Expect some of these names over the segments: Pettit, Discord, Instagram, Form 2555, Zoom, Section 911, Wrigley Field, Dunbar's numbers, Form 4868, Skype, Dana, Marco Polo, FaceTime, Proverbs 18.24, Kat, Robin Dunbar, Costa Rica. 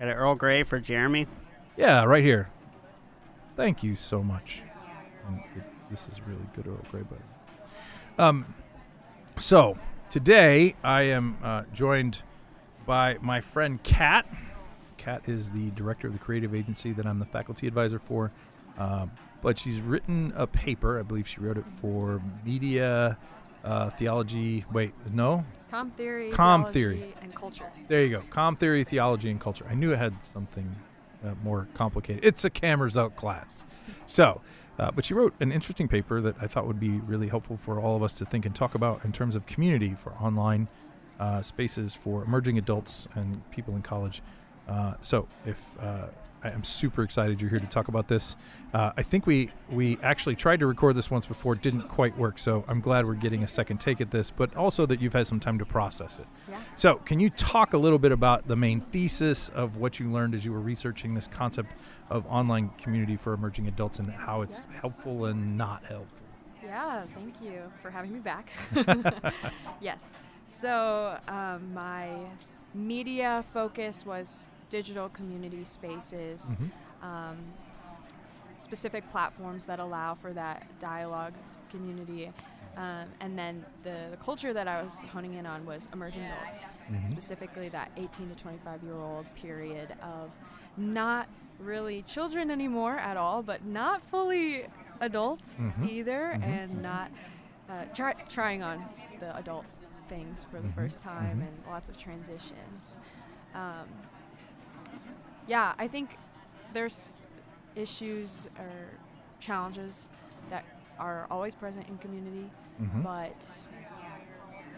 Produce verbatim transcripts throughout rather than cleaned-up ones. Got an Earl Grey for Jeremy? Yeah, right here. Thank you so much. And it, this is really good Earl Grey, buddy. Um, so today I am uh, joined by my friend Kat. Kat is the director of the creative agency that I'm the faculty advisor for. Uh, but she's written a paper. I believe she wrote it for media, uh, theology. Wait, no? Com theory, Com theory, theology, and culture. There you go. Com theory, theology, and culture. I knew it had something uh, more complicated. It's a cameras out class. So, uh, but she wrote an interesting paper that I thought would be really helpful for all of us to think and talk about in terms of community for online uh, spaces for emerging adults and people in college. Uh, so if... Uh, I'm super excited you're here to talk about this. Uh, I think we, we actually tried to record this once before. It didn't quite work, so I'm glad we're getting a second take at this, but also that you've had some time to process it. Yeah. So can you talk a little bit about the main thesis of what you learned as you were researching this concept of online community for emerging adults and how it's yes. helpful and not helpful? Yeah, thank you for having me back. Yes. So um, my media focus was digital community spaces, mm-hmm. um, specific platforms that allow for that dialogue community. Um, and then the, the culture that I was honing in on was emerging adults, mm-hmm. specifically that eighteen to twenty-five year old period of not really children anymore at all, but not fully adults mm-hmm. either, mm-hmm. and not uh, try, trying on the adult things for the mm-hmm. first time mm-hmm. and lots of transitions. Um, Yeah, I think there's issues or challenges that are always present in community, mm-hmm. but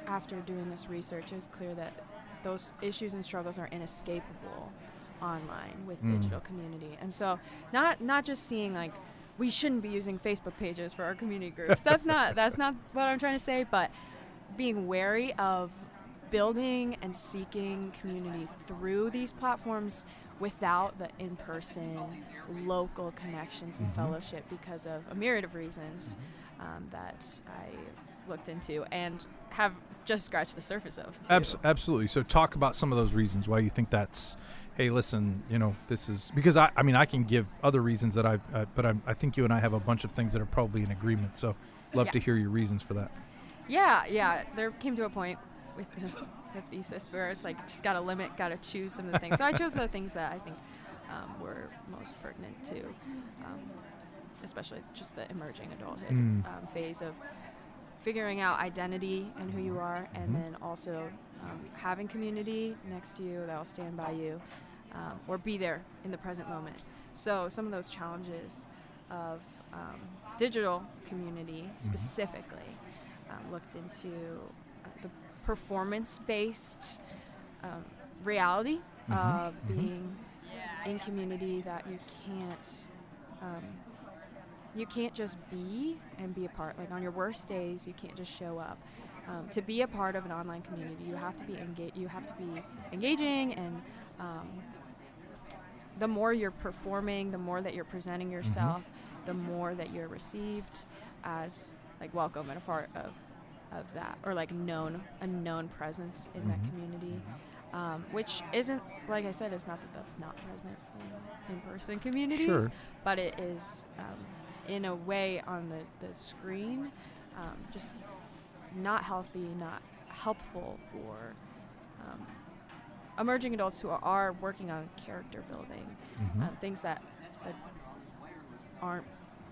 after doing this research, it's clear that those issues and struggles are inescapable online with mm. digital community. And so not not just seeing like, we shouldn't be using Facebook pages for our community groups. That's not that's not what I'm trying to say, but being wary of building and seeking community through these platforms without the in-person local connections and mm-hmm. fellowship because of a myriad of reasons um, that I looked into and have just scratched the surface of. Abs- absolutely. So talk about some of those reasons why you think that's, hey, listen, you know, this is, because I, I mean, I can give other reasons that I've, uh, but I'm, I think you and I have a bunch of things that are probably in agreement. So love yeah. to hear your reasons for that. Yeah, yeah. There came to a point with the the thesis where it's like, just got to limit, got to choose some of the things. So I chose the things that I think um, were most pertinent to, um, especially just the emerging adulthood mm. um, phase of figuring out identity and who you are, and mm-hmm. then also um, having community next to you that will stand by you um, or be there in the present moment. So some of those challenges of um, digital community mm-hmm. specifically um, looked into uh, the performance-based um, reality mm-hmm. of being mm-hmm. in community that you can't um, you can't just be and be a part. Like on your worst days, you can't just show up. Um, to be a part of an online community, you have to be engage. You have to be engaging, and um, the more you're performing, the more that you're presenting yourself, mm-hmm. the more that you're received as like welcome and a part of. of that, or like known, a known presence in mm-hmm. that community, um, which isn't, like I said, it's not that that's not present in in-person communities, sure. but it is um, in a way on the, the screen, um, just not healthy, not helpful for um, emerging adults who are, are working on character building, mm-hmm. um, things that, that aren't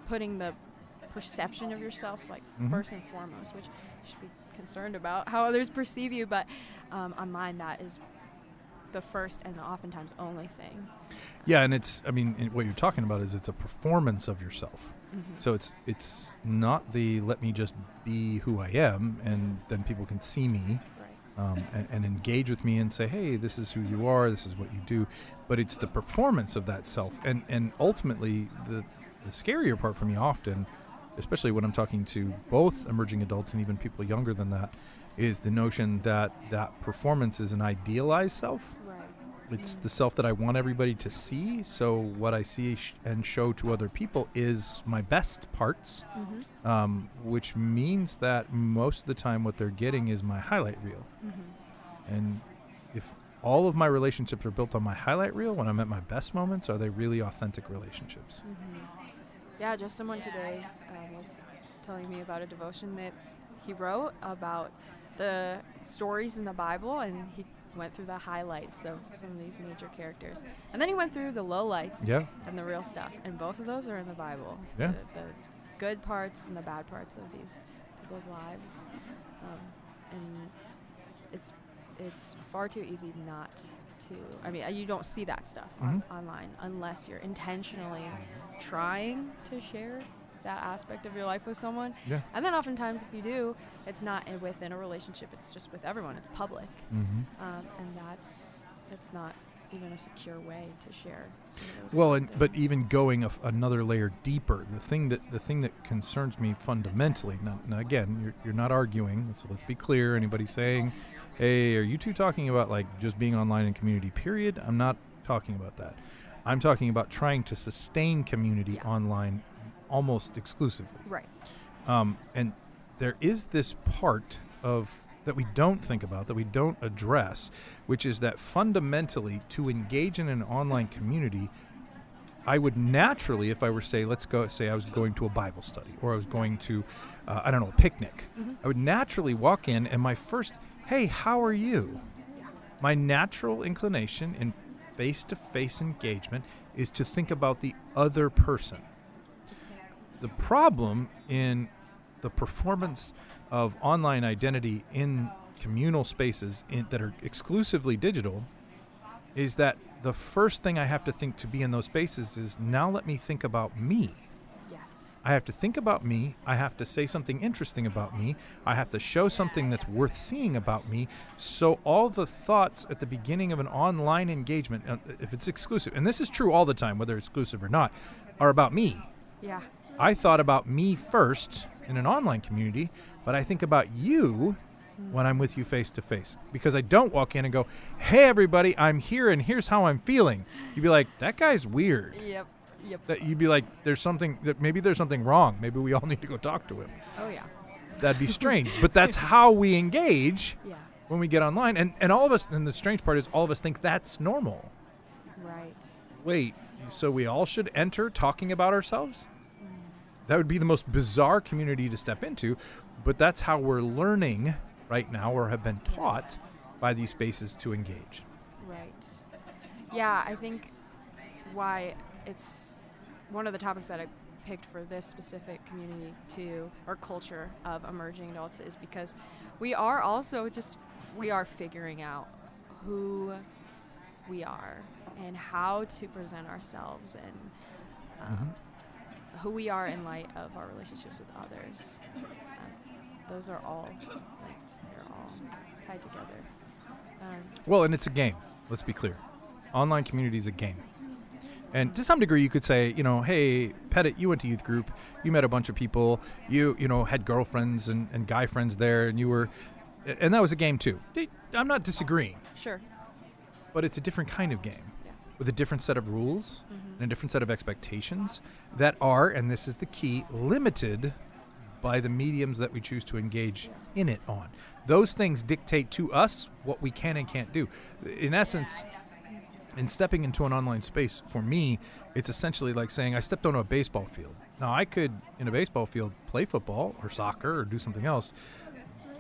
putting the perception of yourself, like mm-hmm. first and foremost, which you should be concerned about how others perceive you, but um, online that is the first and oftentimes only thing. Yeah, and it's, I mean, what you're talking about is it's a performance of yourself. Mm-hmm. So it's it's not the let me just be who I am and then people can see me right. um, and, and engage with me and say, hey, this is who you are, this is what you do, but it's the performance of that self. And, and ultimately, the, the scarier part for me often, especially when I'm talking to both emerging adults and even people younger than that, is the notion that that performance is an idealized self. Right. It's the self that I want everybody to see. So what I see sh- and show to other people is my best parts, mm-hmm. um, which means that most of the time what they're getting is my highlight reel. Mm-hmm. And if all of my relationships are built on my highlight reel. When I'm at my best moments, are they really authentic relationships? Mm-hmm. Yeah, just someone today uh, was telling me about a devotion that he wrote about the stories in the Bible, and he went through the highlights of some of these major characters, and then he went through the lowlights yeah. and the real stuff, and both of those are in the Bible. Yeah. The, the good parts and the bad parts of these people's lives, um, and it's it's far too easy not to. I mean, you don't see that stuff mm-hmm. on, online unless you're intentionally trying to share that aspect of your life with someone. Yeah. And then oftentimes if you do, it's not within a relationship, it's just with everyone, it's public. Mm-hmm. um, and that's, it's not even a secure way to share some of those well, and, but even going af- another layer deeper, the thing that the thing that concerns me fundamentally, not, now again, you're, you're not arguing, so let's be clear, anybody saying, hey, are you two talking about like just being online in community, period? I'm not talking about that. I'm talking about trying to sustain community yeah. online almost exclusively. Right. Um, and there is this part of that we don't think about, that we don't address, which is that fundamentally to engage in an online community, I would naturally, if I were say, let's go say I was going to a Bible study or I was going to, uh, I don't know, a picnic, mm-hmm. I would naturally walk in and my first, hey, how are you? Yeah. My natural inclination in face-to-face engagement is to think about the other person. The problem in the performance of online identity in communal spaces in, that are exclusively digital is that the first thing I have to think to be in those spaces is now let me think about me. Yes. I have to think about me. I have to say something interesting about me. I have to show something that's worth seeing about me. So all the thoughts at the beginning of an online engagement, uh, if it's exclusive, and this is true all the time, whether it's exclusive or not, are about me. Yeah. I thought about me first in an online community, but I think about you when I'm with you face to face, because I don't walk in and go, hey, everybody, I'm here and here's how I'm feeling. You'd be like, that guy's weird. Yep. Yep. That you'd be like, there's something that maybe there's something wrong. Maybe we all need to go talk to him. Oh, yeah. That'd be strange. But that's how we engage yeah. when we get online. And, and all of us, and the strange part is all of us think that's normal. Right. Wait, so we all should enter talking about ourselves? That would be the most bizarre community to step into, but that's how we're learning right now or have been taught by these spaces to engage. Right. Yeah, I think why it's one of the topics that I picked for this specific community too, or culture of emerging adults, is because we are also just, we are figuring out who we are and how to present ourselves and um, mm-hmm. who we are in light of our relationships with others. Um, those are all, like, they're all tied together. Um, well, and it's a game. Let's be clear. Online community is a game. And to some degree, you could say, you know, hey, Pettit, you went to youth group. You met a bunch of people. You, you know, had girlfriends and, and guy friends there, and you were, and that was a game too. I'm not disagreeing. Sure. But it's a different kind of game, with a different set of rules mm-hmm. and a different set of expectations that are, and this is the key, limited by the mediums that we choose to engage yeah. in it on. Those things dictate to us what we can and can't do. In essence, in stepping into an online space, for me, it's essentially like saying I stepped onto a baseball field. Now, I could, in a baseball field, play football or soccer or do something else,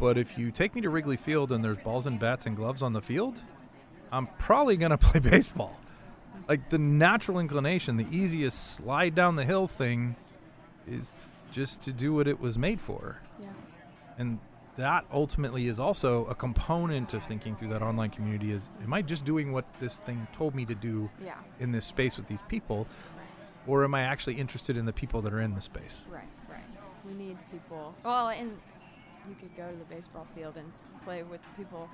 but if you take me to Wrigley Field and there's balls and bats and gloves on the field, I'm probably going to play baseball. Like, the natural inclination, the easiest slide down the hill thing is just to do what it was made for. Yeah. And that ultimately is also a component of thinking through that online community is, am I just doing what this thing told me to do yeah. in this space with these people? Or am I actually interested in the people that are in the space? Right, right. We need people. Well, and you could go to the baseball field and play with people,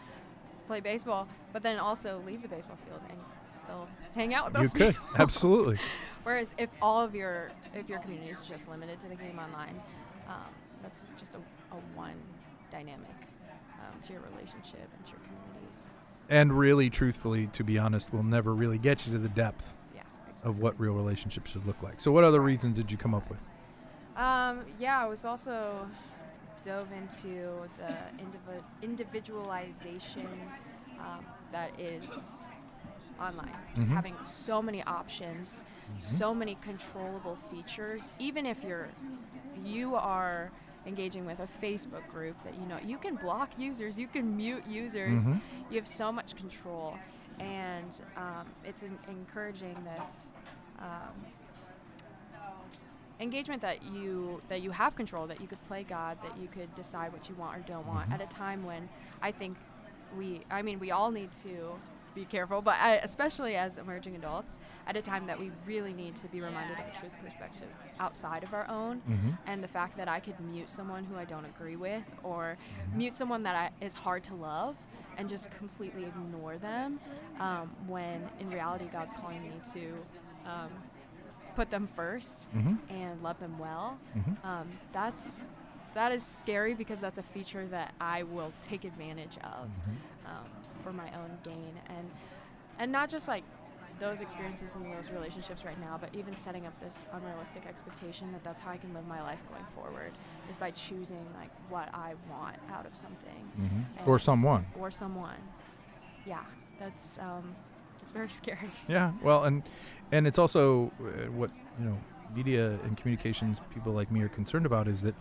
play baseball, but then also leave the baseball field and still hang out with those people. You could, absolutely. Whereas if all of your if your community is just limited to the game online, um, that's just a, a one dynamic um, to your relationship and to your communities. And really, truthfully, to be honest, we'll never really get you to the depth yeah, exactly. of what real relationships should look like. So what other reasons did you come up with? Um, yeah, I was also... dove into the individualization um, that is online. Just mm-hmm. having so many options, mm-hmm. so many controllable features. Even if you're, you are engaging with a Facebook group that you know, you can block users, you can mute users. Mm-hmm. You have so much control, and um, it's en- encouraging this um, engagement that you that you have control, that you could play God, that you could decide what you want or don't mm-hmm. want. At a time when I think we, I mean, we all need to be careful, but I, especially as emerging adults, at a time that we really need to be reminded of the truth perspective outside of our own, mm-hmm. and the fact that I could mute someone who I don't agree with, or mm-hmm. mute someone that I, is hard to love, and just completely ignore them, um, when in reality God's calling me to um, put them first mm-hmm. and love them well. Mm-hmm. Um, that's that is scary, because that's a feature that I will take advantage of. Mm-hmm. Um, for my own gain, and and not just like those experiences and those relationships right now, but even setting up this unrealistic expectation that that's how I can live my life going forward, is by choosing like what I want out of something mm-hmm. or someone or someone. Yeah, that's um, that's very scary. Yeah, well, and and it's also uh, what you know, media and communications people like me are concerned about is that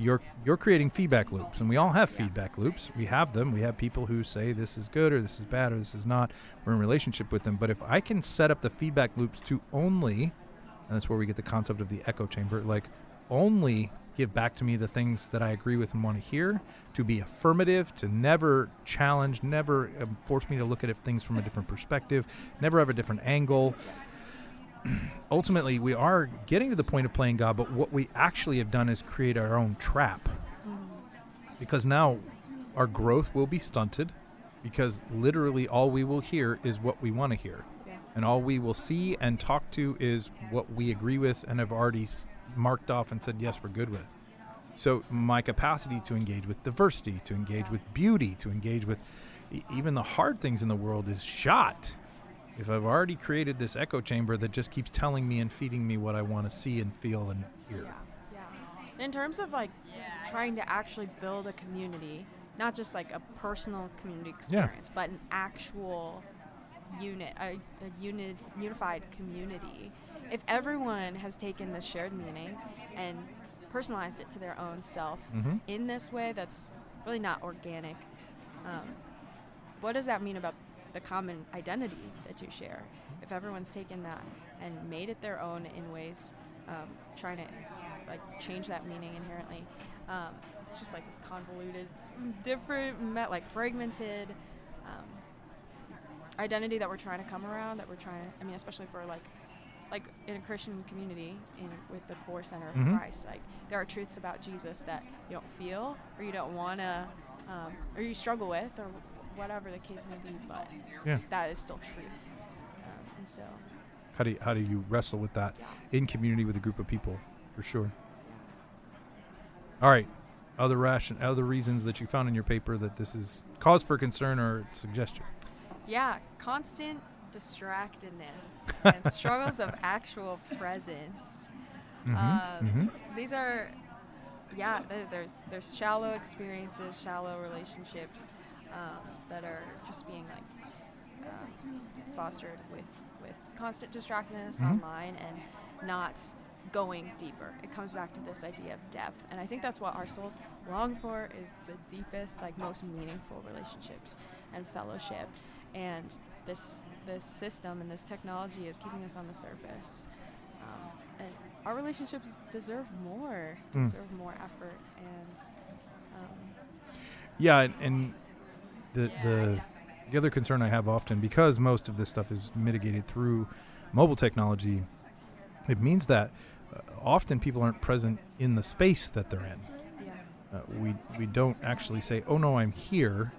You're you're creating feedback loops, and we all have yeah. feedback loops. We have them. We have people who say this is good or this is bad or this is not. We're in relationship with them. But if I can set up the feedback loops to only, and that's where we get the concept of the echo chamber, like only give back to me the things that I agree with and want to hear, to be affirmative, to never challenge, never um, force me to look at things from a different perspective, never have a different angle. Ultimately, we are getting to the point of playing God, but what we actually have done is create our own trap, because now our growth will be stunted, because literally all we will hear is what we want to hear, and all we will see and talk to is what we agree with and have already s- marked off and said, yes, we're good with. So my capacity to engage with diversity, to engage with beauty, to engage with e- even the hard things in the world is shot, if I've already created this echo chamber that just keeps telling me and feeding me what I want to see and feel and hear. Yeah, yeah. And in terms of like trying to actually build a community, not just like a personal community experience, yeah. but an actual unit, a, a unit, unified community. If everyone has taken this shared meaning and personalized it to their own self mm-hmm. in this way, that's really not organic. Um, what does that mean about the common identity that you share? If everyone's taken that and made it their own in ways, um, trying to like change that meaning inherently, um, it's just like this convoluted, different, met, like fragmented um, identity that we're trying to come around. That we're trying to, I mean, especially for like, like in a Christian community, in with the core center of mm-hmm. Christ, like there are truths about Jesus that you don't feel, or you don't wanna, um, or you struggle with, or whatever the case may be, but yeah. that is still truth. Um, and so, how do you, how do you wrestle with that yeah. in community with a group of people, for sure? Yeah. All right, other ration, other reasons that you found in your paper that this is cause for concern or suggestion. Yeah, constant distractedness and struggles of actual presence. Mm-hmm, um, mm-hmm. These are, yeah, there's there's shallow experiences, shallow relationships. Um, that are just being like uh, fostered with, with constant distractedness mm-hmm. online and not going deeper. It comes back to this idea of depth, and I think that's what our souls long for, is the deepest, like most meaningful relationships and fellowship. And this this system and this technology is keeping us on the surface. Um, and our relationships deserve more, mm. deserve more effort. And um, yeah, and. and The, the the other concern I have often, because most of this stuff is mitigated through mobile technology, it means that uh, often people aren't present in the space that they're in. Yeah. Uh, we we don't actually say, oh no, I'm here,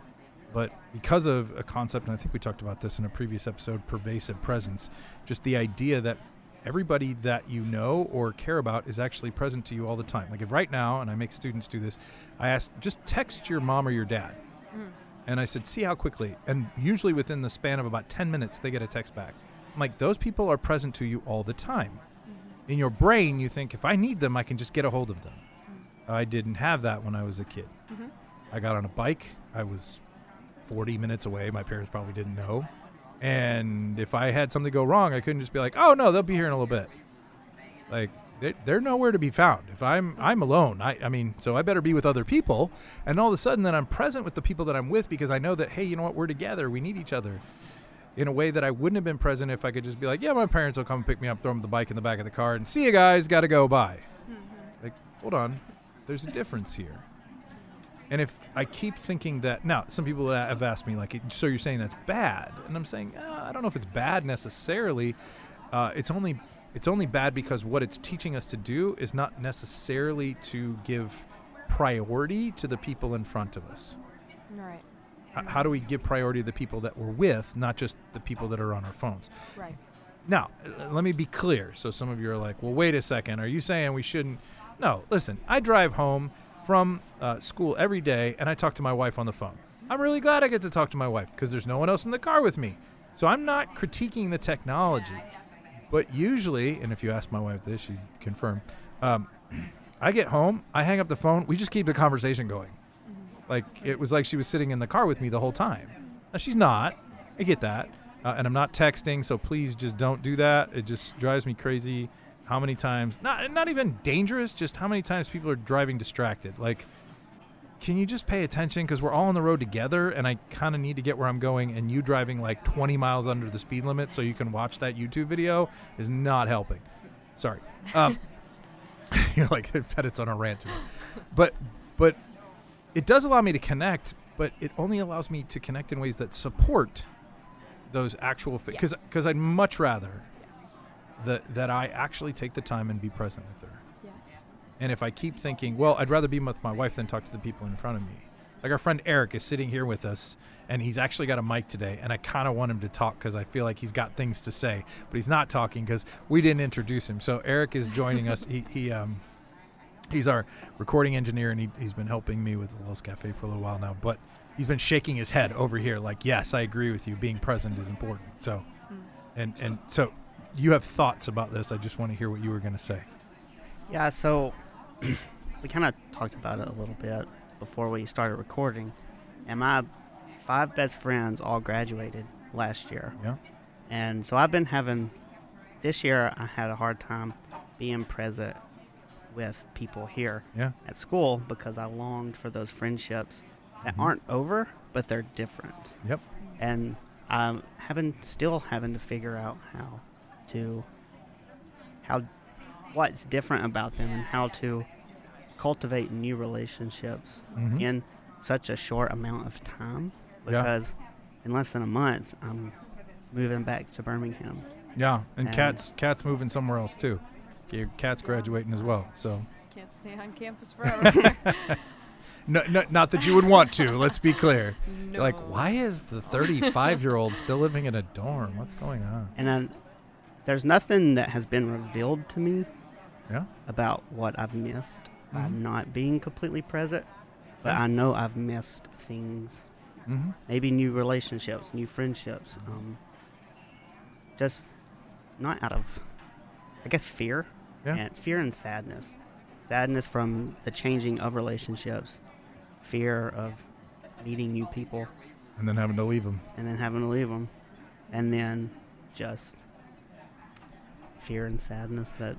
but because of a concept, and I think we talked about this in a previous episode, pervasive presence, just the idea that everybody that you know or care about is actually present to you all the time. Like if right now, and I make students do this, I ask, just text your mom or your dad. Mm. And I said, see how quickly. And usually within the span of about ten minutes, they get a text back. I'm like, those people are present to you all the time. Mm-hmm. In your brain, you think, if I need them, I can just get a hold of them. Mm-hmm. I didn't have that when I was a kid. Mm-hmm. I got on a bike. I was forty minutes away. My parents probably didn't know. And if I had something go wrong, I couldn't just be like, oh, no, they'll be here in a little bit. Like, they're, they're nowhere to be found. If I'm I'm alone, I, I mean, so I better be with other people. And all of a sudden, then I'm present with the people that I'm with because I know that, hey, you know what, we're together. We need each other in a way that I wouldn't have been present if I could just be like, yeah, my parents will come pick me up, throw them the bike in the back of the car, and see you guys, got to go, bye. Mm-hmm. Like, hold on. There's a difference here. And if I keep thinking that, now, some people have asked me, like, so you're saying that's bad? And I'm saying, oh, I don't know if it's bad necessarily. Uh, it's only it's only bad because what it's teaching us to do is not necessarily to give priority to the people in front of us. Right. H- how do we give priority to the people that we're with, not just the people that are on our phones? Right. Now, let me be clear. So some of you are like, well, wait a second. Are you saying we shouldn't? No, listen, I drive home from uh, school every day, and I talk to my wife on the phone. I'm really glad I get to talk to my wife because there's no one else in the car with me. So I'm not critiquing the technology. But usually, and if you ask my wife this, she'd confirm, um, I get home, I hang up the phone, we just keep the conversation going. Like, it was like she was sitting in the car with me the whole time. Now, she's not. I get that. Uh, and I'm not texting, so please just don't do that. It just drives me crazy. How many times, not not even dangerous, just how many times people are driving distracted. Like, can you just pay attention? Because we're all on the road together, and I kind of need to get where I'm going, and you driving like twenty miles under the speed limit so you can watch that YouTube video is not helping. Sorry. Um, you're like, I bet it's on a rant today. But, but it does allow me to connect, but it only allows me to connect in ways that support those actual... Because yes. Because I'd much rather... That, that I actually take the time and be present with her. Yes. And if I keep thinking, well, I'd rather be with my wife than talk to the people in front of me. Like our friend Eric is sitting here with us, and he's actually got a mic today, and I kind of want him to talk because I feel like he's got things to say, but he's not talking because we didn't introduce him. So Eric is joining us. He, he um, he's our recording engineer, and he, he's been helping me with Los Cafe for a little while now, but he's been shaking his head over here like, yes, I agree with you. Being present is important. So, and, and so... You have thoughts about this. I just want to hear what you were going to say. Yeah, so we kind of talked about it a little bit before we started recording. And my five best friends all graduated last year. Yeah. And so I've been having, this year I had a hard time being present with people here yeah. at school because I longed for those friendships that mm-hmm. aren't over, but they're different. Yep. And I'm having, still having to figure out how. to how what's different about them and how to cultivate new relationships mm-hmm. in such a short amount of time because yeah. in less than a month I'm moving back to Birmingham. Yeah, and, and Kat's Kat's moving somewhere else too. Kat's graduating as well, so can't stay on campus forever. No, no, not that you would want to. Let's be clear. No. Like, why is the thirty-five-year-old still living in a dorm? What's going on? And I, There's nothing that has been revealed to me yeah. about what I've missed by mm-hmm. not being completely present, but yeah. I know I've missed things. Mm-hmm. Maybe new relationships, new friendships. Um, just not out of, I guess, fear. Yeah. And fear and sadness. Sadness from the changing of relationships. Fear of meeting new people. And then having to leave them. And then having to leave them. And then just... fear and sadness that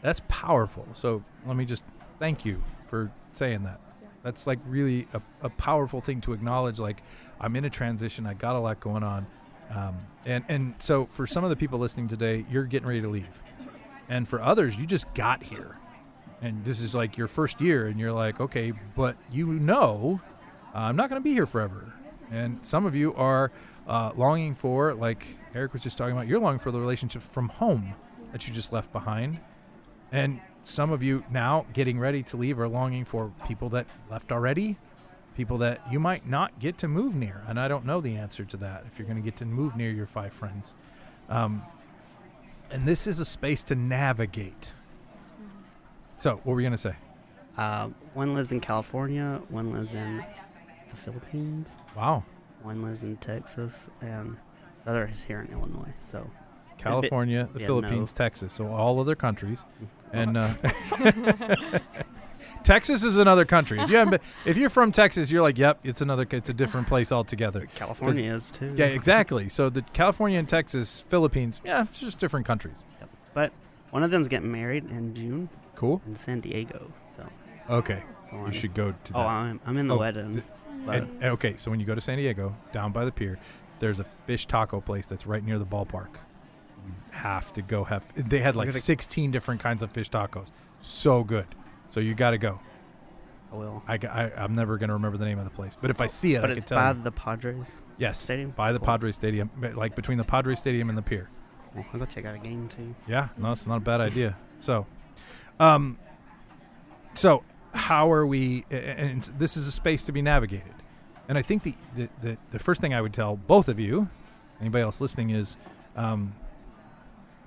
that's powerful. So let me just thank you for saying that. Yeah. That's like really a, a powerful thing to acknowledge. Like, I'm in a transition. I got a lot going on. Um, and, and so for some of the people listening today, you're getting ready to leave. And for others, you just got here. And this is like your first year. And you're like, okay, but you know, uh, I'm not going to be here forever. And some of you are uh, longing for, like Eric was just talking about, you're longing for the relationships from home that you just left behind. And some of you now getting ready to leave are longing for people that left already, people that you might not get to move near. And I don't know the answer to that, if you're going to get to move near your five friends. Um, and this is a space to navigate. So what were you going to say? Uh, one lives in California. One lives in the Philippines. Wow. One lives in Texas. And... the other is here in Illinois. So California, bit, the yeah, Philippines, no. Texas. So all other countries. And uh, Texas is another country. If you haven't been, if you're from Texas, you're like, yep, it's another, it's a different place altogether. California is too. Yeah, exactly. So the California and Texas, Philippines, yeah, it's just different countries. Yep. But one of them's getting married in June. Cool. In San Diego. So. Okay. So you should go to. That. Oh, I'm I'm in the oh, wedding. Th- and, okay, so when you go to San Diego, down by the pier, there's a fish taco place that's right near the ballpark. You have to go have. They had like sixteen different kinds of fish tacos. So good. So you got to go. I will. I, I, I'm never going to remember the name of the place. But if I see it, but I can tell you. But it's by the Padres yes, Stadium? By the cool. Padres Stadium. Like between the Padres Stadium and the pier. Well, I'll go check out a game too. Yeah. No, it's not a bad idea. So, um, so how are we – and this is a space to be navigated. And I think the, the, the, the first thing I would tell both of you, anybody else listening, is um,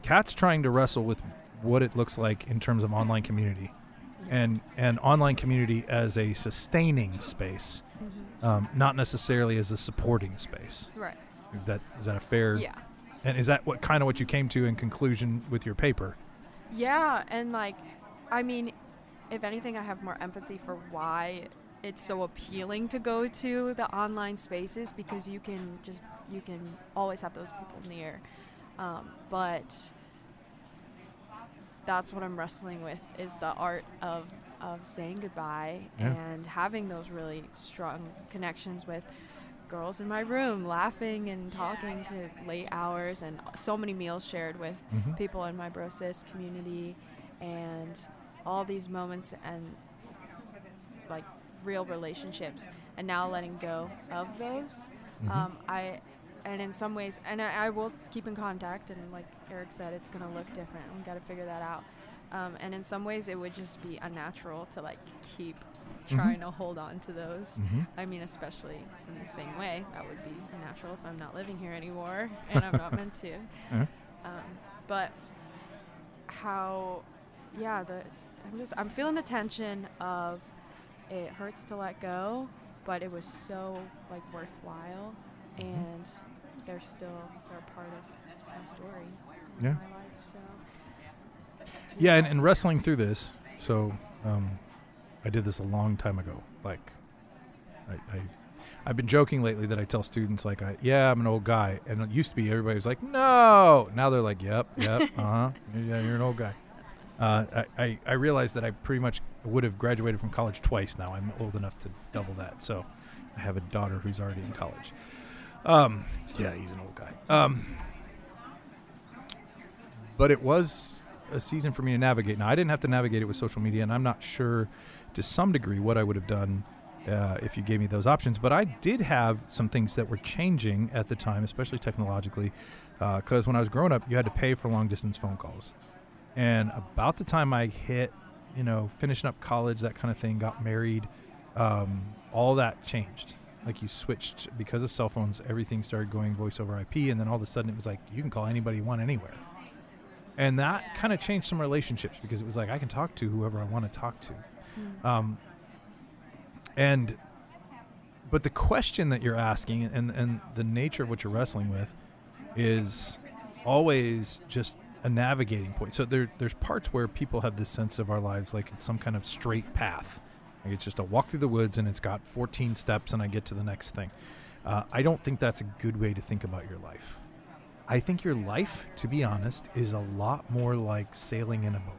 Kat's trying to wrestle with what it looks like in terms of online community and, and online community as a sustaining space, mm-hmm. um, not necessarily as a supporting space. Right. Is that, is that a fair – Yeah. And is that what kind of what you came to in conclusion with your paper? Yeah, and like, I mean, if anything, I have more empathy for why it's so appealing to go to the online spaces because you can just, you can always have those people near. Um, but that's what I'm wrestling with is the art of, of saying goodbye yeah. and having those really strong connections with girls in my room laughing and talking yeah, to late hours and so many meals shared with mm-hmm. people in my bro-cis community and all these moments and like real relationships and now letting go of those. Mm-hmm. Um, I and in some ways, and I, I will keep in contact and like Eric said, it's going to look different. We've got to figure that out. Um, and in some ways it would just be unnatural to like keep trying mm-hmm. to hold on to those. Mm-hmm. I mean, especially in the same way, that would be natural if I'm not living here anymore and I'm not meant to. Yeah. Um, but how, yeah, the I'm just I'm feeling the tension of it hurts to let go, but it was so like worthwhile, mm-hmm. and they're still they're part of my story, yeah. my life. So yeah, yeah and, and wrestling through this, so. Um, I did this a long time ago. Like, I, I, I've been joking lately that I tell students, like, I, yeah, I'm an old guy. And it used to be everybody was like, no. Now they're like, yep, yep, uh-huh. Yeah, you're an old guy. Uh, I, I, I realized that I pretty much would have graduated from college twice now. I'm old enough to double that. So I have a daughter who's already in college. Um, yeah, he's an old guy. Um, but it was a season for me to navigate. Now, I didn't have to navigate it with social media, and I'm not sure – to some degree what I would have done uh, if you gave me those options. But I did have some things that were changing at the time, especially technologically, because uh, when I was growing up, you had to pay for long-distance phone calls. And about the time I hit, you know, finishing up college, that kind of thing, got married, um, all that changed. Like you switched, because of cell phones, everything started going voice over I P, and then all of a sudden it was like, you can call anybody you want anywhere. And that kind of changed some relationships because it was like, I can talk to whoever I want to talk to. Um, and, but the question that you're asking and, and the nature of what you're wrestling with is always just a navigating point. So there, there's parts where people have this sense of our lives, like it's some kind of straight path. Like it's just a walk through the woods and it's got fourteen steps and I get to the next thing. Uh, I don't think that's a good way to think about your life. I think your life, to be honest, is a lot more like sailing in a boat.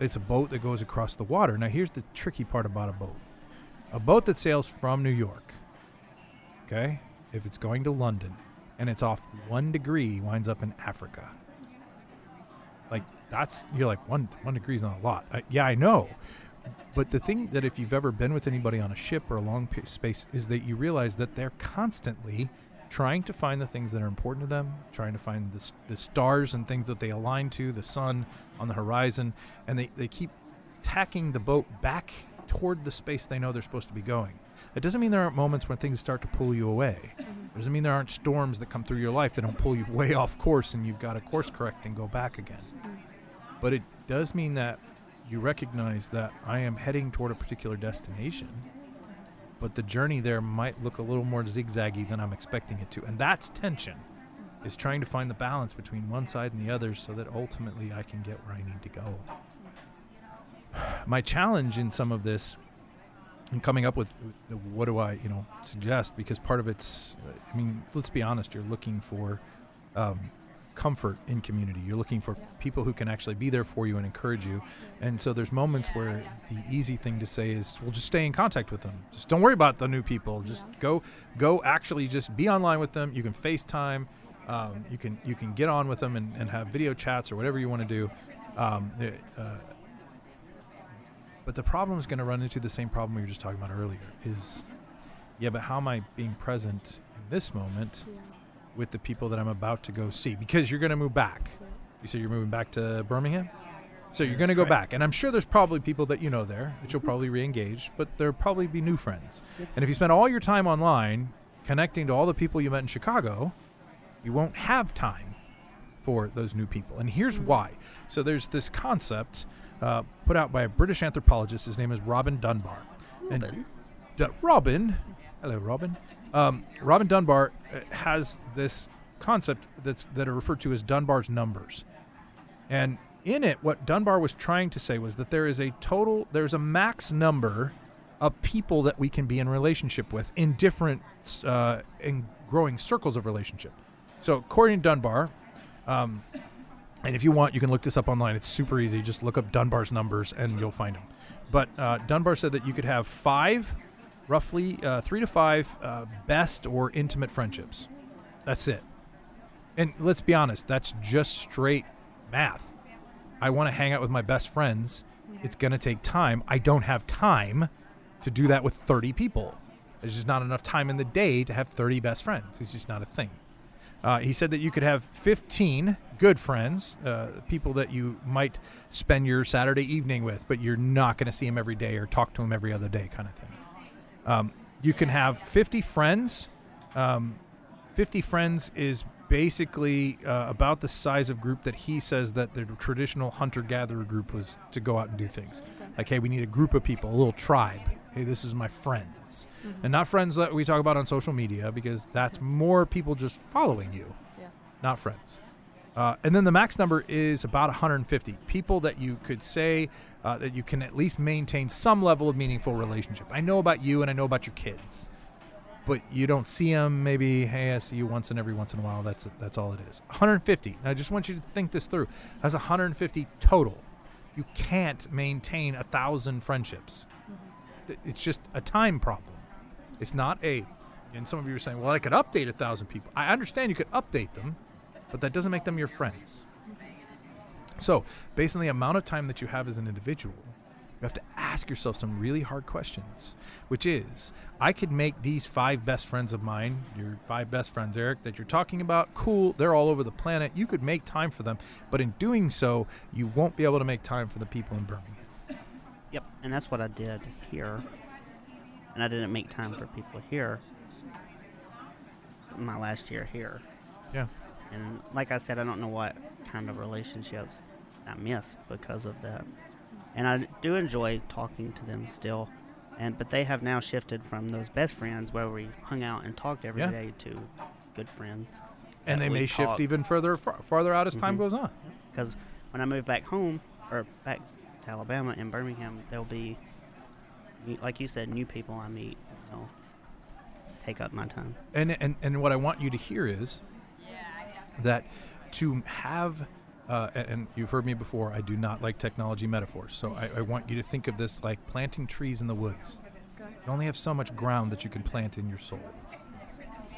It's a boat that goes across the water. Now, here's the tricky part about a boat. A boat that sails from New York, okay, if it's going to London, and it's off one degree, winds up in Africa. Like, that's, you're like, one one degree is not a lot. I, yeah, I know. But the thing that if you've ever been with anybody on a ship or a long p- space is that you realize that they're constantly trying to find the things that are important to them, trying to find the, the stars and things that they align to, the sun on the horizon, and they, they keep tacking the boat back toward the space they know they're supposed to be going. It doesn't mean there aren't moments when things start to pull you away. It doesn't mean there aren't storms that come through your life that don't pull you way off course and you've got to course correct and go back again. But it does mean that you recognize that I am heading toward a particular destination, but the journey there might look a little more zigzaggy than I'm expecting it to. And that's tension, is trying to find the balance between one side and the other so that ultimately I can get where I need to go. my challenge in some of this and coming up with what do I, you know, suggest, because part of it's, I mean, let's be honest, you're looking for um, comfort in community. You're looking for people who can actually be there for you and encourage you. And so there's moments where the easy thing to say is, well, just stay in contact with them. Just don't worry about the new people. Just go, go actually just be online with them. You can FaceTime. Um, you can, you can get on with them and, and have video chats or whatever you want to do. Um, it, uh, But the problem is going to run into the same problem we were just talking about earlier is, yeah, but how am I being present in this moment yeah. with the people that I'm about to go see? Because you're going to move back. Yeah. You said you're moving back to Birmingham? So yeah, you're going to go right. back. And I'm sure there's probably people that you know there that you'll probably re-engage, but there'll probably be new friends. Yep. And if you spend all your time online connecting to all the people you met in Chicago, you won't have time for those new people. And here's mm-hmm. why. So there's this concept Uh, put out by a British anthropologist. His name is Robin Dunbar. Robin. And D Robin. Hello, Robin. Um, Robin Dunbar has this concept that's that are referred to as Dunbar's numbers. And in it, what Dunbar was trying to say was that there is a total, there's a max number of people that we can be in relationship with in different uh, in growing circles of relationship. So according to Dunbar, um, and if you want, you can look this up online. It's super easy. Just look up Dunbar's numbers and you'll find them. But uh, Dunbar said that you could have five, roughly uh, three to five uh, best or intimate friendships. That's it. And let's be honest, that's just straight math. I want to hang out with my best friends. It's going to take time. I don't have time to do that with thirty people. There's just not enough time in the day to have thirty best friends. It's just not a thing. Uh, he said that you could have fifteen good friends, uh, people that you might spend your Saturday evening with, but you're not going to see them every day or talk to them every other day kind of thing. Um, you can have fifty friends. Um, fifty friends is basically uh, about the size of group that he says that the traditional hunter-gatherer group was to go out and do things. Like, hey, we need a group of people, a little tribe. Hey, this is my friends. Mm-hmm. And not friends that we talk about on social media, because that's more people just following you, yeah. not friends. Uh, and then the max number is about one hundred fifty people that you could say uh, that you can at least maintain some level of meaningful relationship. I know about you and I know about your kids, but you don't see them. Maybe, hey, I see you once in every once in a while. That's, that's all it is. one hundred fifty. Now, I just want you to think this through. That's one hundred fifty total. You can't maintain a thousand friendships. It's just a time problem. It's not a, and some of you are saying, well, I could update a thousand people. I understand you could update them, but that doesn't make them your friends. So based on the amount of time that you have as an individual, you have to ask yourself some really hard questions, which is, I could make these five best friends of mine, your five best friends, Eric, that you're talking about, cool, they're all over the planet. You could make time for them, but in doing so, you won't be able to make time for the people in Birmingham. Yep, and that's what I did here, and I didn't make time for people here my last year here. Yeah. And like I said, I don't know what kind of relationships I missed because of that. And I do enjoy talking to them still, and but they have now shifted from those best friends where we hung out and talked every yeah. day to good friends. And they may shift even further, far, farther out as mm-hmm. time goes on. Because when I moved back home, or back Alabama and Birmingham, there'll be, like you said, new people I meet that'll take up my time. And, and and what I want you to hear is that to have, uh, and you've heard me before, I do not like technology metaphors, so I, I want you to think of this like planting trees in the woods. You only have so much ground that you can plant in your soul.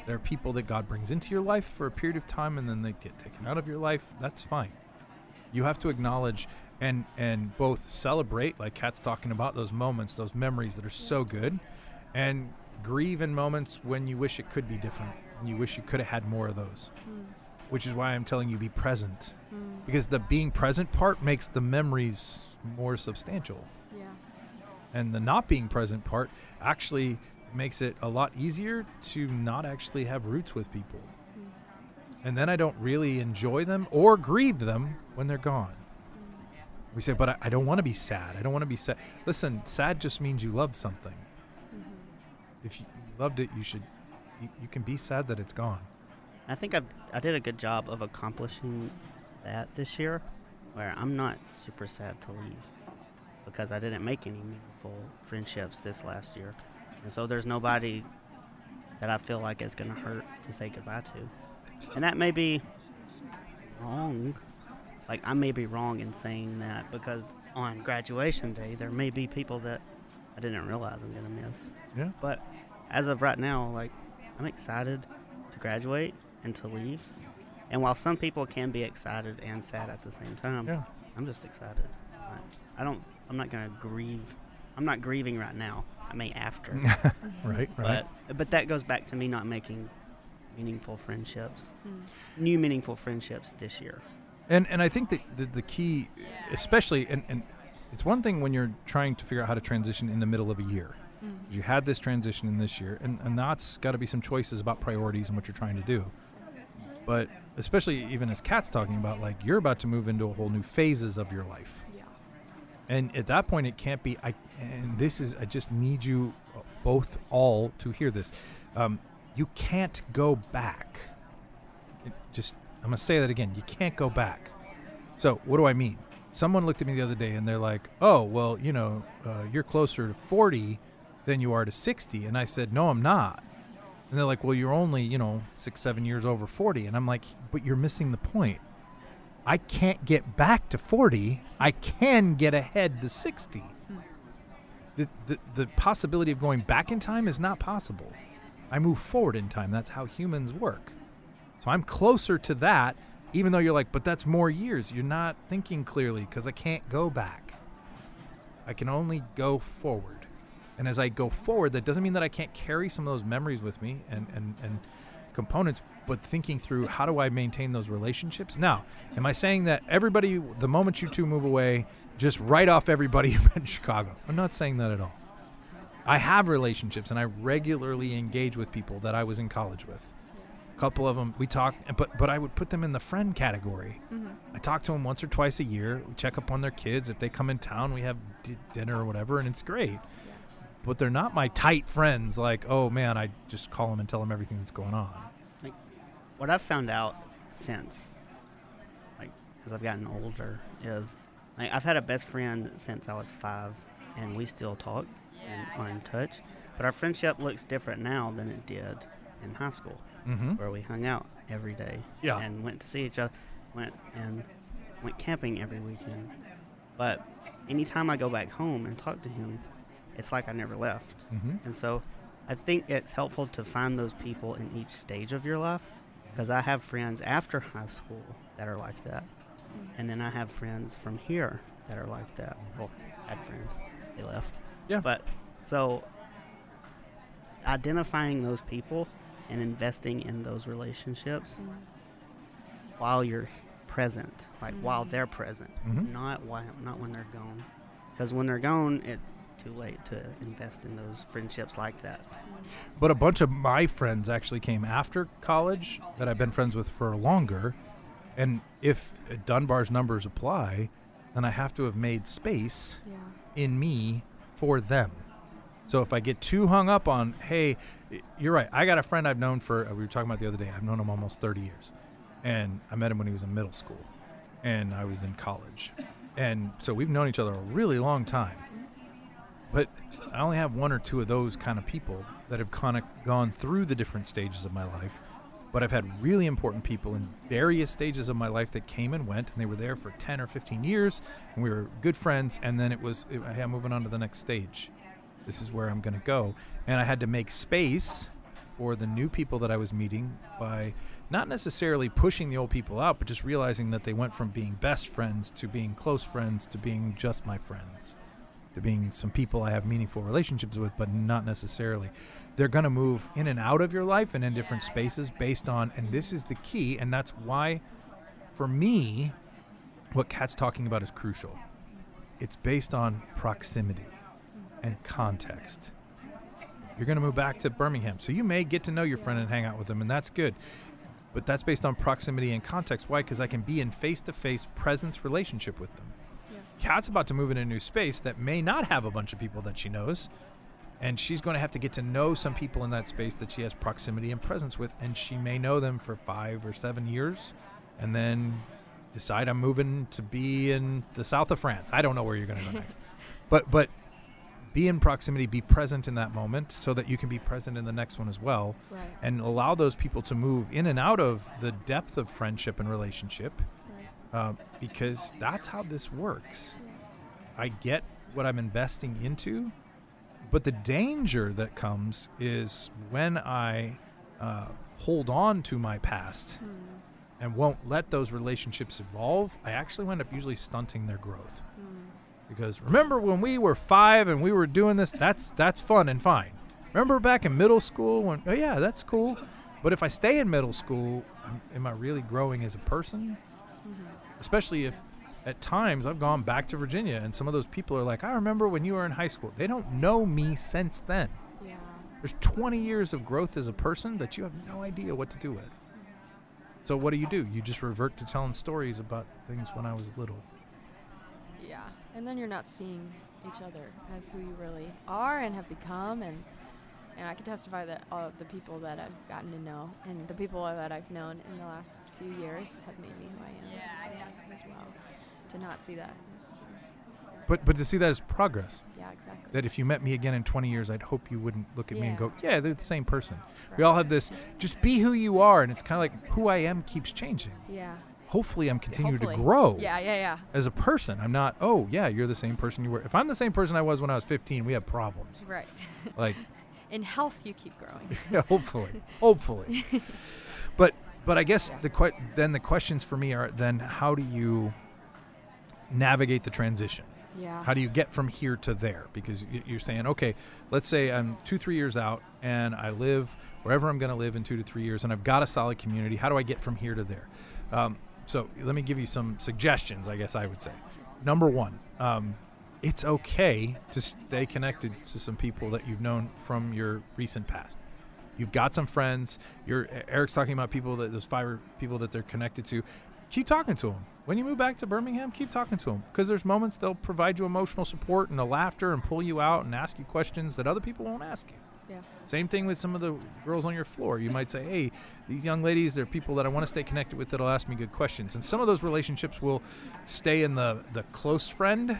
There are people that God brings into your life for a period of time and then they get taken out of your life. That's fine. You have to acknowledge and and both celebrate, like Kat's talking about, those moments, those memories that are so good, and grieve in moments when you wish it could be different and you wish you could have had more of those, mm. which is why I'm telling you be present, mm. because the being present part makes the memories more substantial, yeah. and the not being present part actually makes it a lot easier to not actually have roots with people, mm. and then I don't really enjoy them or grieve them when they're gone. We say, but I, I don't want to be sad. I don't want to be sad. Listen, sad just means you love something. Mm-hmm. If you loved it, you should. You, you can be sad that it's gone. I think I've, I did a good job of accomplishing that this year, where I'm not super sad to leave. because I didn't make any meaningful friendships this last year. And so there's nobody that I feel like it's going to hurt to say goodbye to. And that may be wrong. Like, I may be wrong in saying that, because on graduation day, there may be people that I didn't realize I'm going to miss. Yeah. But as of right now, like, I'm excited to graduate and to leave. And while some people can be excited and sad at the same time, yeah. I'm just excited. I, I don't, I'm not going to grieve. I'm not grieving right now. I may after. Right, right. But, but that goes back to me not making meaningful friendships, mm. new meaningful friendships this year. And and I think that the, the key, especially, and, and it's one thing when you're trying to figure out how to transition in the middle of a year. Mm. You had this transition in this year, and, and that's got to be some choices about priorities and what you're trying to do. But especially even as Kat's talking about, like, you're about to move into a whole new phases of your life. Yeah. And at that point, it can't be, I, and this is, I just need you both all to hear this. Um, you can't go back. It just, I'm going to say that again. You can't go back. So what do I mean? Someone looked at me the other day and they're like, oh, well, you know, uh, you're closer to forty than you are to sixty. And I said, no, I'm not. And they're like, well, you're only, you know, six, seven years over forty. And I'm like, but you're missing the point. I can't get back to forty. I can get ahead to sixty. The, the, the possibility of going back in time is not possible. I move forward in time. That's how humans work. So I'm closer to that, even though you're like, but that's more years. You're not thinking clearly, because I can't go back. I can only go forward. And as I go forward, that doesn't mean that I can't carry some of those memories with me and, and, and components, but thinking through, how do I maintain those relationships? Now, am I saying that everybody, the moment you two move away, just write off everybody you met in Chicago? I'm not saying that at all. I have relationships, and I regularly engage with people that I was in college with. A couple of them, we talk, but, but I would put them in the friend category. Mm-hmm. I talk to them once or twice a year. We check up on their kids. If they come in town, we have d- dinner or whatever, and it's great. But they're not my tight friends, like, oh, man, I just call them and tell them everything that's going on. Like, what I've found out since, like, as I've gotten older, is, like, I've had a best friend since I was five, and we still talk and are in touch. But our friendship looks different now than it did in high school, mm-hmm. where we hung out every day yeah. and went to see each other, went and went camping every weekend. But anytime I go back home and talk to him, it's like I never left. Mm-hmm. And so I think it's helpful to find those people in each stage of your life, because I have friends after high school that are like that. And then I have friends from here that are like that. Well, I had friends. They left. Yeah. But so identifying those people and investing in those relationships mm-hmm. while you're present, like mm-hmm. while they're present, mm-hmm. not while, not when they're gone. Because when they're gone, it's too late to invest in those friendships like that. But a bunch of my friends actually came after college that I've been friends with for longer, and if Dunbar's numbers apply, then I have to have made space yeah. in me for them. So if I get too hung up on, hey, you're right, I got a friend I've known for, we were talking about the other day, I've known him almost thirty years, and I met him when he was in middle school and I was in college, and so we've known each other a really long time. But I only have one or two of those kind of people that have kind of gone through the different stages of my life. But I've had really important people in various stages of my life that came and went, and they were there for ten or fifteen years, and we were good friends. And then it was, hey, I'm moving on to the next stage. This is where I'm going to go. And I had to make space for the new people that I was meeting by not necessarily pushing the old people out, but just realizing that they went from being best friends to being close friends to being just my friends. To being some people I have meaningful relationships with, but not necessarily. They're going to move in and out of your life and in different spaces based on, and this is the key, and that's why, for me, what Kat's talking about is crucial. It's based on proximity and context. You're going to move back to Birmingham, so you may get to know your friend and hang out with them, and that's good. But that's based on proximity and context. Why? Because I can be in face-to-face presence relationship with them. Kat's about to move in a new space that may not have a bunch of people that she knows, and she's going to have to get to know some people in that space that she has proximity and presence with, and she may know them for five or seven years and then decide I'm moving to be in the south of France. I don't know where you're going to go next. But but be in proximity, be present in that moment so that you can be present in the next one as well. Right. And allow those people to move in and out of the depth of friendship and relationship, right. uh, because that's how this works. I get what I'm investing into, but the danger that comes is when I uh, hold on to my past mm. and won't let those relationships evolve, I actually wind up usually stunting their growth. Mm. Because remember when we were five and we were doing this, that's that's fun and fine. Remember back in middle school when, oh yeah, that's cool. But if I stay in middle school, I'm, am I really growing as a person? Mm-hmm. Especially if at times I've gone back to Virginia and some of those people are like, I remember when you were in high school. They don't know me since then. Yeah. There's twenty years of growth as a person that you have no idea what to do with. So what do you do? You just revert to telling stories about things when I was little. Yeah. And then you're not seeing each other as who you really are and have become. And and I can testify that all of the people that I've gotten to know and the people that I've known in the last few years have made me who I am yeah, I as well. To not see that. Is, uh, but but to see that as progress. Yeah, exactly. That if you met me again in twenty years, I'd hope you wouldn't look at yeah. me and go, yeah, they're the same person. Right. We all have this, just be who you are. And it's kind of like who I am keeps changing. Yeah. Hopefully I'm continuing Hopefully. to grow. Yeah, yeah, yeah. As a person, I'm not, oh, yeah, you're the same person you were. If I'm the same person I was when I was fifteen, we have problems. Right. Like in health, you keep growing. Yeah, hopefully. Hopefully. But but I guess yeah. the que- then the questions for me are then how do you navigate the transition? Yeah. How do you get from here to there? Because y- you're saying, okay, let's say I'm two, three years out and I live wherever I'm going to live in two to three years and I've got a solid community. How do I get from here to there? Um, So let me give you some suggestions, I guess I would say. Number one, um, it's okay to stay connected to some people that you've known from your recent past. You've got some friends. You're, Eric's talking about people, that those five people that they're connected to. Keep talking to them. When you move back to Birmingham, keep talking to them. Because there's moments they'll provide you emotional support and a laughter and pull you out and ask you questions that other people won't ask you. Yeah. Same thing with some of the girls on your floor. You might say, hey, these young ladies, they're people that I want to stay connected with that'll ask me good questions. And some of those relationships will stay in the, the close friend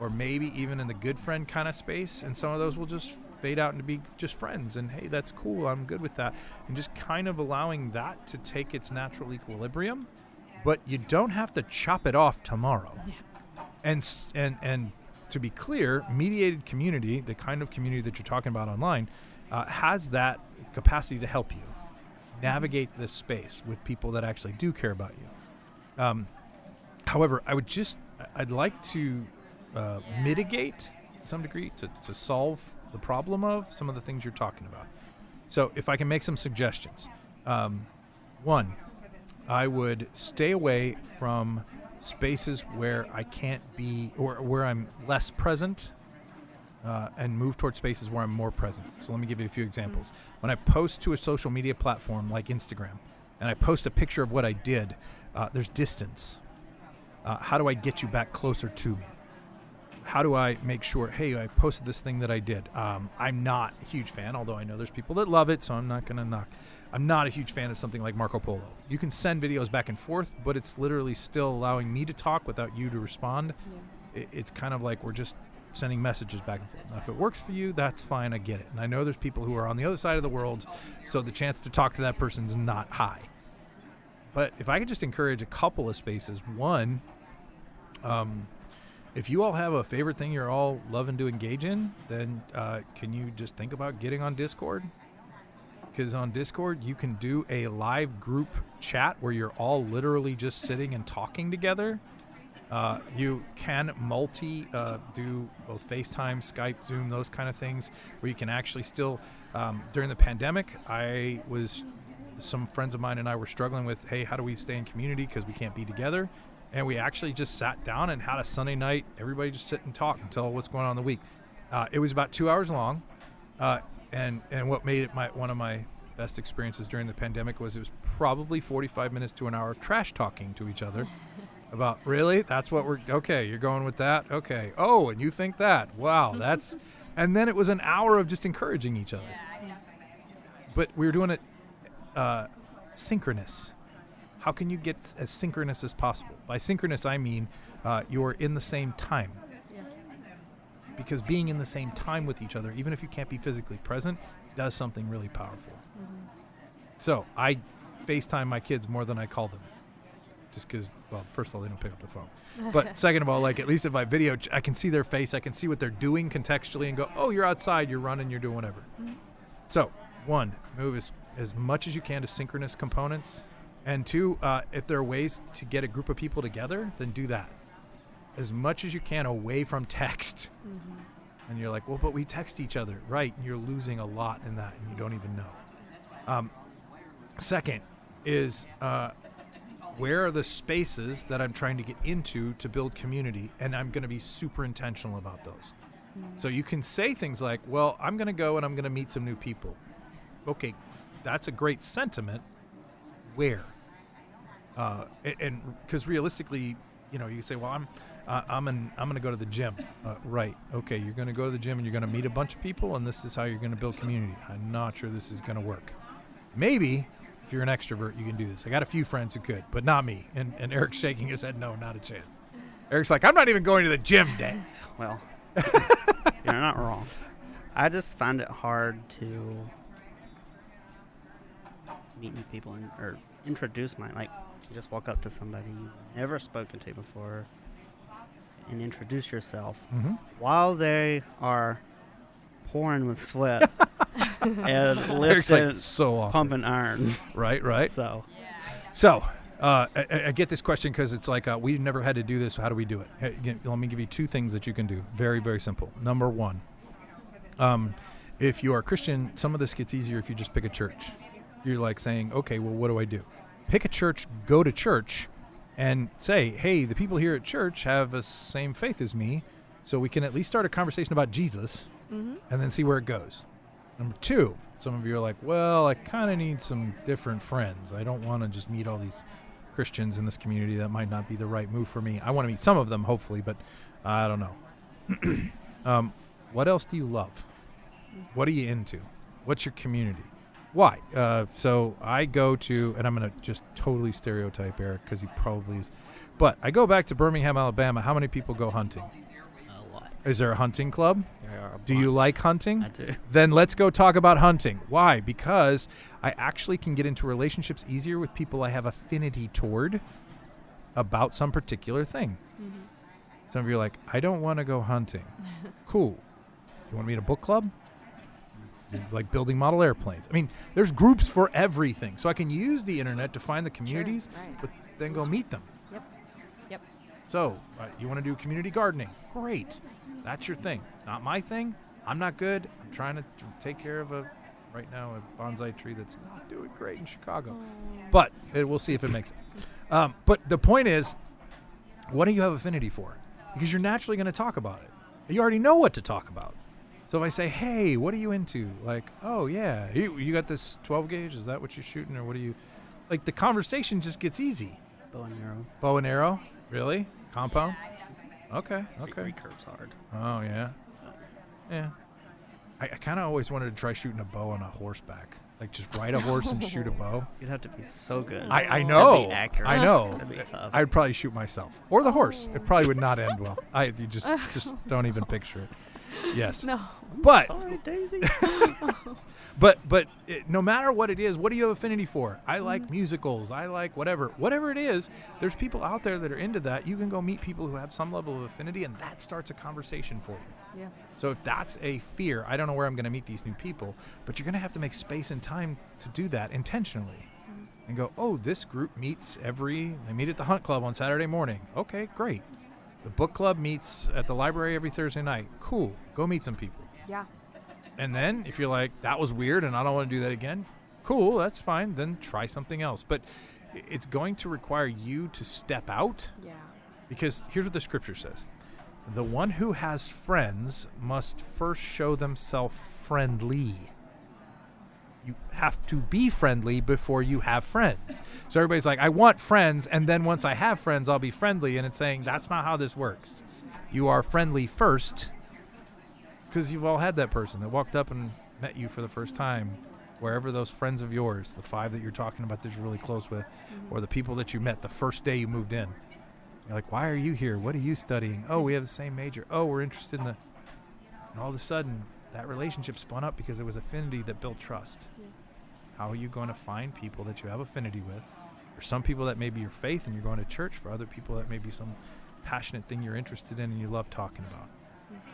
or maybe even in the good friend kind of space. And some of those will just fade out and be just friends. And, hey, that's cool. I'm good with that. And just kind of allowing that to take its natural equilibrium. But you don't have to chop it off tomorrow. Yeah. And and and. To be clear, mediated community, the kind of community that you're talking about online, uh, has that capacity to help you navigate this space with people that actually do care about you. Um, however, I would just, I'd like to uh, mitigate to some degree to, to solve the problem of some of the things you're talking about. So if I can make some suggestions. Um, one, I would stay away from spaces where I can't be or where I'm less present uh, and move towards spaces where I'm more present. So let me give you a few examples. Mm-hmm. When I post to a social media platform like Instagram and I post a picture of what I did, uh, there's distance. Uh, how do I get you back closer to me? How do I make sure, hey, I posted this thing that I did. Um, I'm not a huge fan, although I know there's people that love it, so I'm not going to knock. I'm not a huge fan of something like Marco Polo. You can send videos back and forth, but it's literally still allowing me to talk without you to respond. Yeah. It, it's kind of like we're just sending messages back and forth. Now, if it works for you, that's fine. I get it. And I know there's people who are on the other side of the world, so the chance to talk to that person's not high. But if I could just encourage a couple of spaces, one, um, if you all have a favorite thing you're all loving to engage in, then uh, can you just think about getting on Discord? Because on Discord, you can do a live group chat where you're all literally just sitting and talking together. Uh, you can multi uh, do both FaceTime, Skype, Zoom, those kind of things where you can actually still, um, during the pandemic, I was, some friends of mine and I were struggling with, hey, how do we stay in community because we can't be together? And we actually just sat down and had a Sunday night. Everybody just sit and talk and tell what's going on in the week. Uh, it was about two hours long. Uh, And and what made it my one of my best experiences during the pandemic was it was probably forty-five minutes to an hour of trash talking to each other about, really? That's what we're, okay, you're going with that? Okay. Oh, and you think that. Wow, that's, and then it was an hour of just encouraging each other. But we were doing it uh, synchronous. How can you get as synchronous as possible? By synchronous, I mean uh, you're in the same time. because being in the same time with each other, even if you can't be physically present, does something really powerful. Mm-hmm. So I FaceTime my kids more than I call them. Just because, well, first of all, they don't pick up the phone. But second of all, like, at least if I video, I can see their face. I can see what they're doing contextually and go, oh, you're outside, you're running, you're doing whatever. Mm-hmm. So one, move as, as much as you can to synchronous components. And two, uh, if there are ways to get a group of people together, then do that. As much as you can away from text. Mm-hmm. And you're like, well, but we text each other. Right. And you're losing a lot in that, and you don't even know. Um, second is uh, where are the spaces that I'm trying to get into to build community? And I'm going to be super intentional about those. Mm-hmm. So you can say things like, well, I'm going to go and I'm going to meet some new people. Okay, that's a great sentiment. Where? Uh, and because realistically, you know, you say, well, I'm Uh, I'm an, I'm going to go to the gym. Uh, right. Okay, you're going to go to the gym and you're going to meet a bunch of people, and this is how you're going to build community. I'm not sure this is going to work. Maybe if you're an extrovert, you can do this. I got a few friends who could, but not me. And, and Eric's shaking his head, no, not a chance. Eric's like, I'm not even going to the gym day. Well, you're not wrong. I just find it hard to meet new people and, or introduce my, like, you just walk up to somebody you've never spoken to before and introduce yourself. Mm-hmm. While they are pouring with sweat and lifting, like, so pumping iron. Right, right. So, so uh, I, I get this question because it's like, uh, we've never had to do this. How do we do it? Hey, let me give you two things that you can do. Very, very simple. Number one, um, if you are a Christian, some of this gets easier if you just pick a church. You're like saying, okay, well, what do I do? Pick a church, go to church, and say, hey, the people here at church have the same faith as me, so we can at least start a conversation about Jesus, mm-hmm. and then see where it goes. Number two, some of you are like, well, I kind of need some different friends. I don't want to just meet all these Christians in this community. That might not be the right move for me. I want to meet some of them, hopefully, but I don't know. um, what else do you love? What are you into? What's your community? Why? Uh, so I go to, and I'm going to just totally stereotype Eric because he probably is, but I go back to Birmingham, Alabama. How many people go hunting? A lot. Is there a hunting club? There are a bunch. Do you like hunting? I do. Then let's go talk about hunting. Why? Because I actually can get into relationships easier with people I have affinity toward about some particular thing. Mm-hmm. Some of you are like, I don't want to go hunting. Cool. You want to meet a book club? Like building model airplanes. I mean, there's groups for everything. So I can use the internet to find the communities, sure, right. But then go meet them. Yep. Yep. So uh, you want to do community gardening? Great. That's your thing. It's not my thing. I'm not good. I'm trying to t- take care of a, right now, a bonsai tree that's not doing great in Chicago. But it, we'll see if it makes it. Um, but the point is, what do you have affinity for? Because you're naturally going to talk about it. You already know what to talk about. So if I say, hey, what are you into? Like, oh, yeah, you, you got this twelve gauge? Is that what you're shooting? Or what are you? Like, the conversation just gets easy. Bow and arrow. Bow and arrow? Really? Compound? Okay, okay. Three curves hard. Oh, yeah. Yeah. I, I kind of always wanted to try shooting a bow on a horseback. Like, just ride a horse and shoot a bow. You'd have to be so good. I, I know. That'd be accurate. I know. That'd be tough. I'd probably shoot myself. Or the horse. It probably would not end well. I you just just don't even picture it. Yes. No. But sorry, Daisy. but but it, no matter what it is, what do you have affinity for? I like mm-hmm. musicals. I like whatever. Whatever it is, there's people out there that are into that. You can go meet people who have some level of affinity, and that starts a conversation for you. Yeah. So if that's a fear, I don't know where I'm going to meet these new people, but you're going to have to make space and time to do that intentionally. Mm-hmm. And go, "Oh, this group meets every they meet at the Hunt Club on Saturday morning." Okay, great. The book club meets at the library every Thursday night. Cool. Go meet some people. Yeah. And then if you're like, that was weird and I don't want to do that again, cool, that's fine. Then try something else. But it's going to require you to step out. Yeah. Because here's what the scripture says. The one who has friends must first show themselves friendly. You have to be friendly before you have friends. So everybody's like, I want friends, and then once I have friends, I'll be friendly. And it's saying that's not how this works. You are friendly first because you've all had that person that walked up and met you for the first time, wherever those friends of yours, the five that you're talking about that you're really close with, or the people that you met the first day you moved in. You're like, why are you here? What are you studying? Oh, we have the same major. Oh, we're interested in the... And all of a sudden, that relationship spun up because there was affinity that built trust. Yeah. How are you going to find people that you have affinity with? Or some people that may be your faith and you're going to church, for other people that may be some passionate thing you're interested in and you love talking about. Mm-hmm.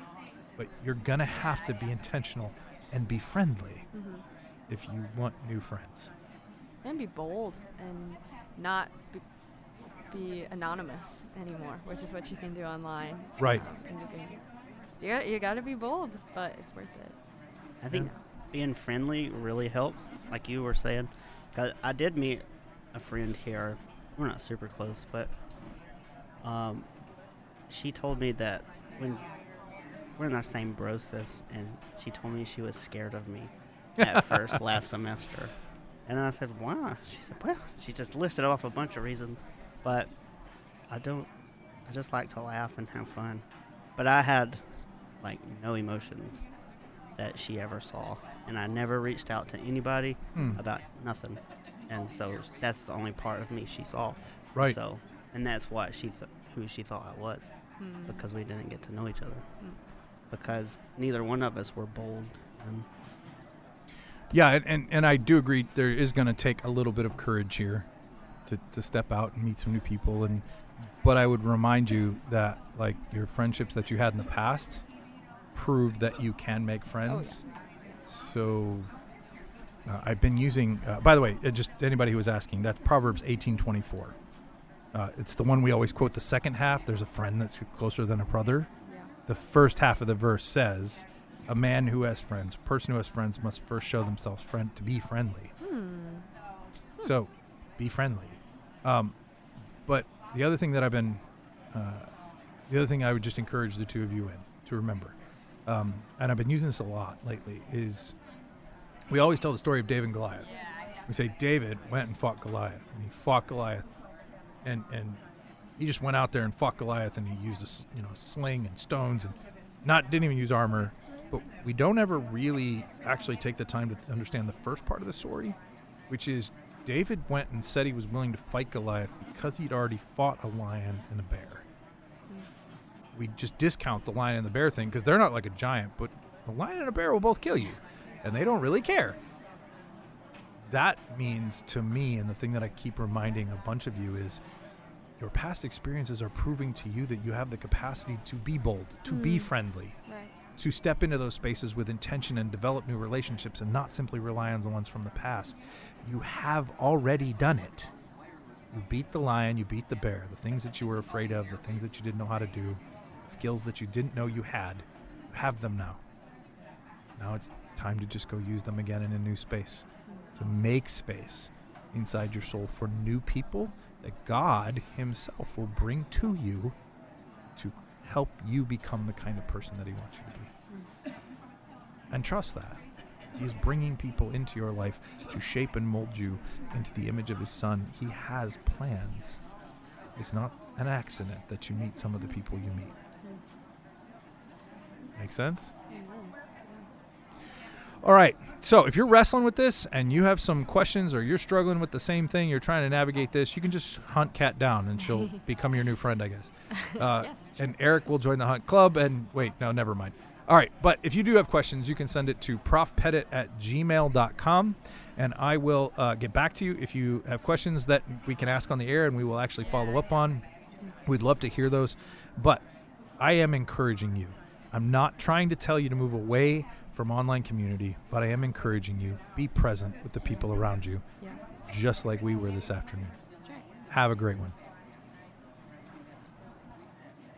But you're going to have to be intentional and be friendly mm-hmm. if you want new friends. And be bold and not be, be anonymous anymore, which is what you can do online. Right. Um, you can, you got, you got to be bold, but it's worth it. I think yeah. being friendly really helps, like you were saying. Cause I did meet a friend here. We're not super close, but um, she told me that when we're in our same brosis, and she told me she was scared of me at first last semester. And I said, why? She said, well, she just listed off a bunch of reasons. But I don't, I just like to laugh and have fun. But I had, like, no emotions that she ever saw. And I never reached out to anybody mm. about nothing. And so that's the only part of me she saw. Right. So, and that's what she th- who she thought I was, mm. because we didn't get to know each other. Mm. Because neither one of us were bold and... Yeah, and, and I do agree there is going to take a little bit of courage here to, to step out and meet some new people. And but I would remind you that, like, your friendships that you had in the past prove that you can make friends. Oh, yeah. So uh, I've been using, uh, by the way, uh, just anybody who was asking, that's Proverbs eighteen twenty-four. Uh, it's the one we always quote the second half. There's a friend that's closer than a brother. Yeah. The first half of the verse says... A man who has friends, a person who has friends must first show themselves friend to be friendly. Hmm. So, be friendly. Um, but the other thing that I've been, uh, the other thing I would just encourage the two of you in to remember, um, and I've been using this a lot lately, is we always tell the story of David and Goliath. We say David went and fought Goliath, and he fought Goliath, and and he just went out there and fought Goliath, and he used a, you know, sling and stones, and not didn't even use armor. But we don't ever really actually take the time to th- understand the first part of the story, which is David went and said he was willing to fight Goliath because he'd already fought a lion and a bear. Mm. We just discount the lion and the bear thing because they're not like a giant, but the lion and a bear will both kill you, and they don't really care. That means to me, and the thing that I keep reminding a bunch of you is your past experiences are proving to you that you have the capacity to be bold, to mm. be friendly. Right. To step into those spaces with intention and develop new relationships and not simply rely on the ones from the past. You have already done it. You beat the lion, you beat the bear, the things that you were afraid of, the things that you didn't know how to do, skills that you didn't know you had, you have them now. Now it's time to just go use them again in a new space, to make space inside your soul for new people that God himself will bring to you to help you become the kind of person that he wants you to be. And trust that. He is bringing people into your life to shape and mold you into the image of his son. He has plans. It's not an accident that you meet some of the people you meet. Make sense? All right. So if you're wrestling with this and you have some questions or you're struggling with the same thing, you're trying to navigate this, you can just hunt Kat down and she'll become your new friend, I guess. Uh, yes, and Eric will join the Hunt Club. And wait, no, never mind. All right. But if you do have questions, you can send it to profpettit at gmail dot com. And I will uh, get back to you if you have questions that we can ask on the air and we will actually follow up on. We'd love to hear those. But I am encouraging you. I'm not trying to tell you to move away from online community, but I am encouraging you, be present with the people around you, yeah. just like we were this afternoon. That's right. Have a great one.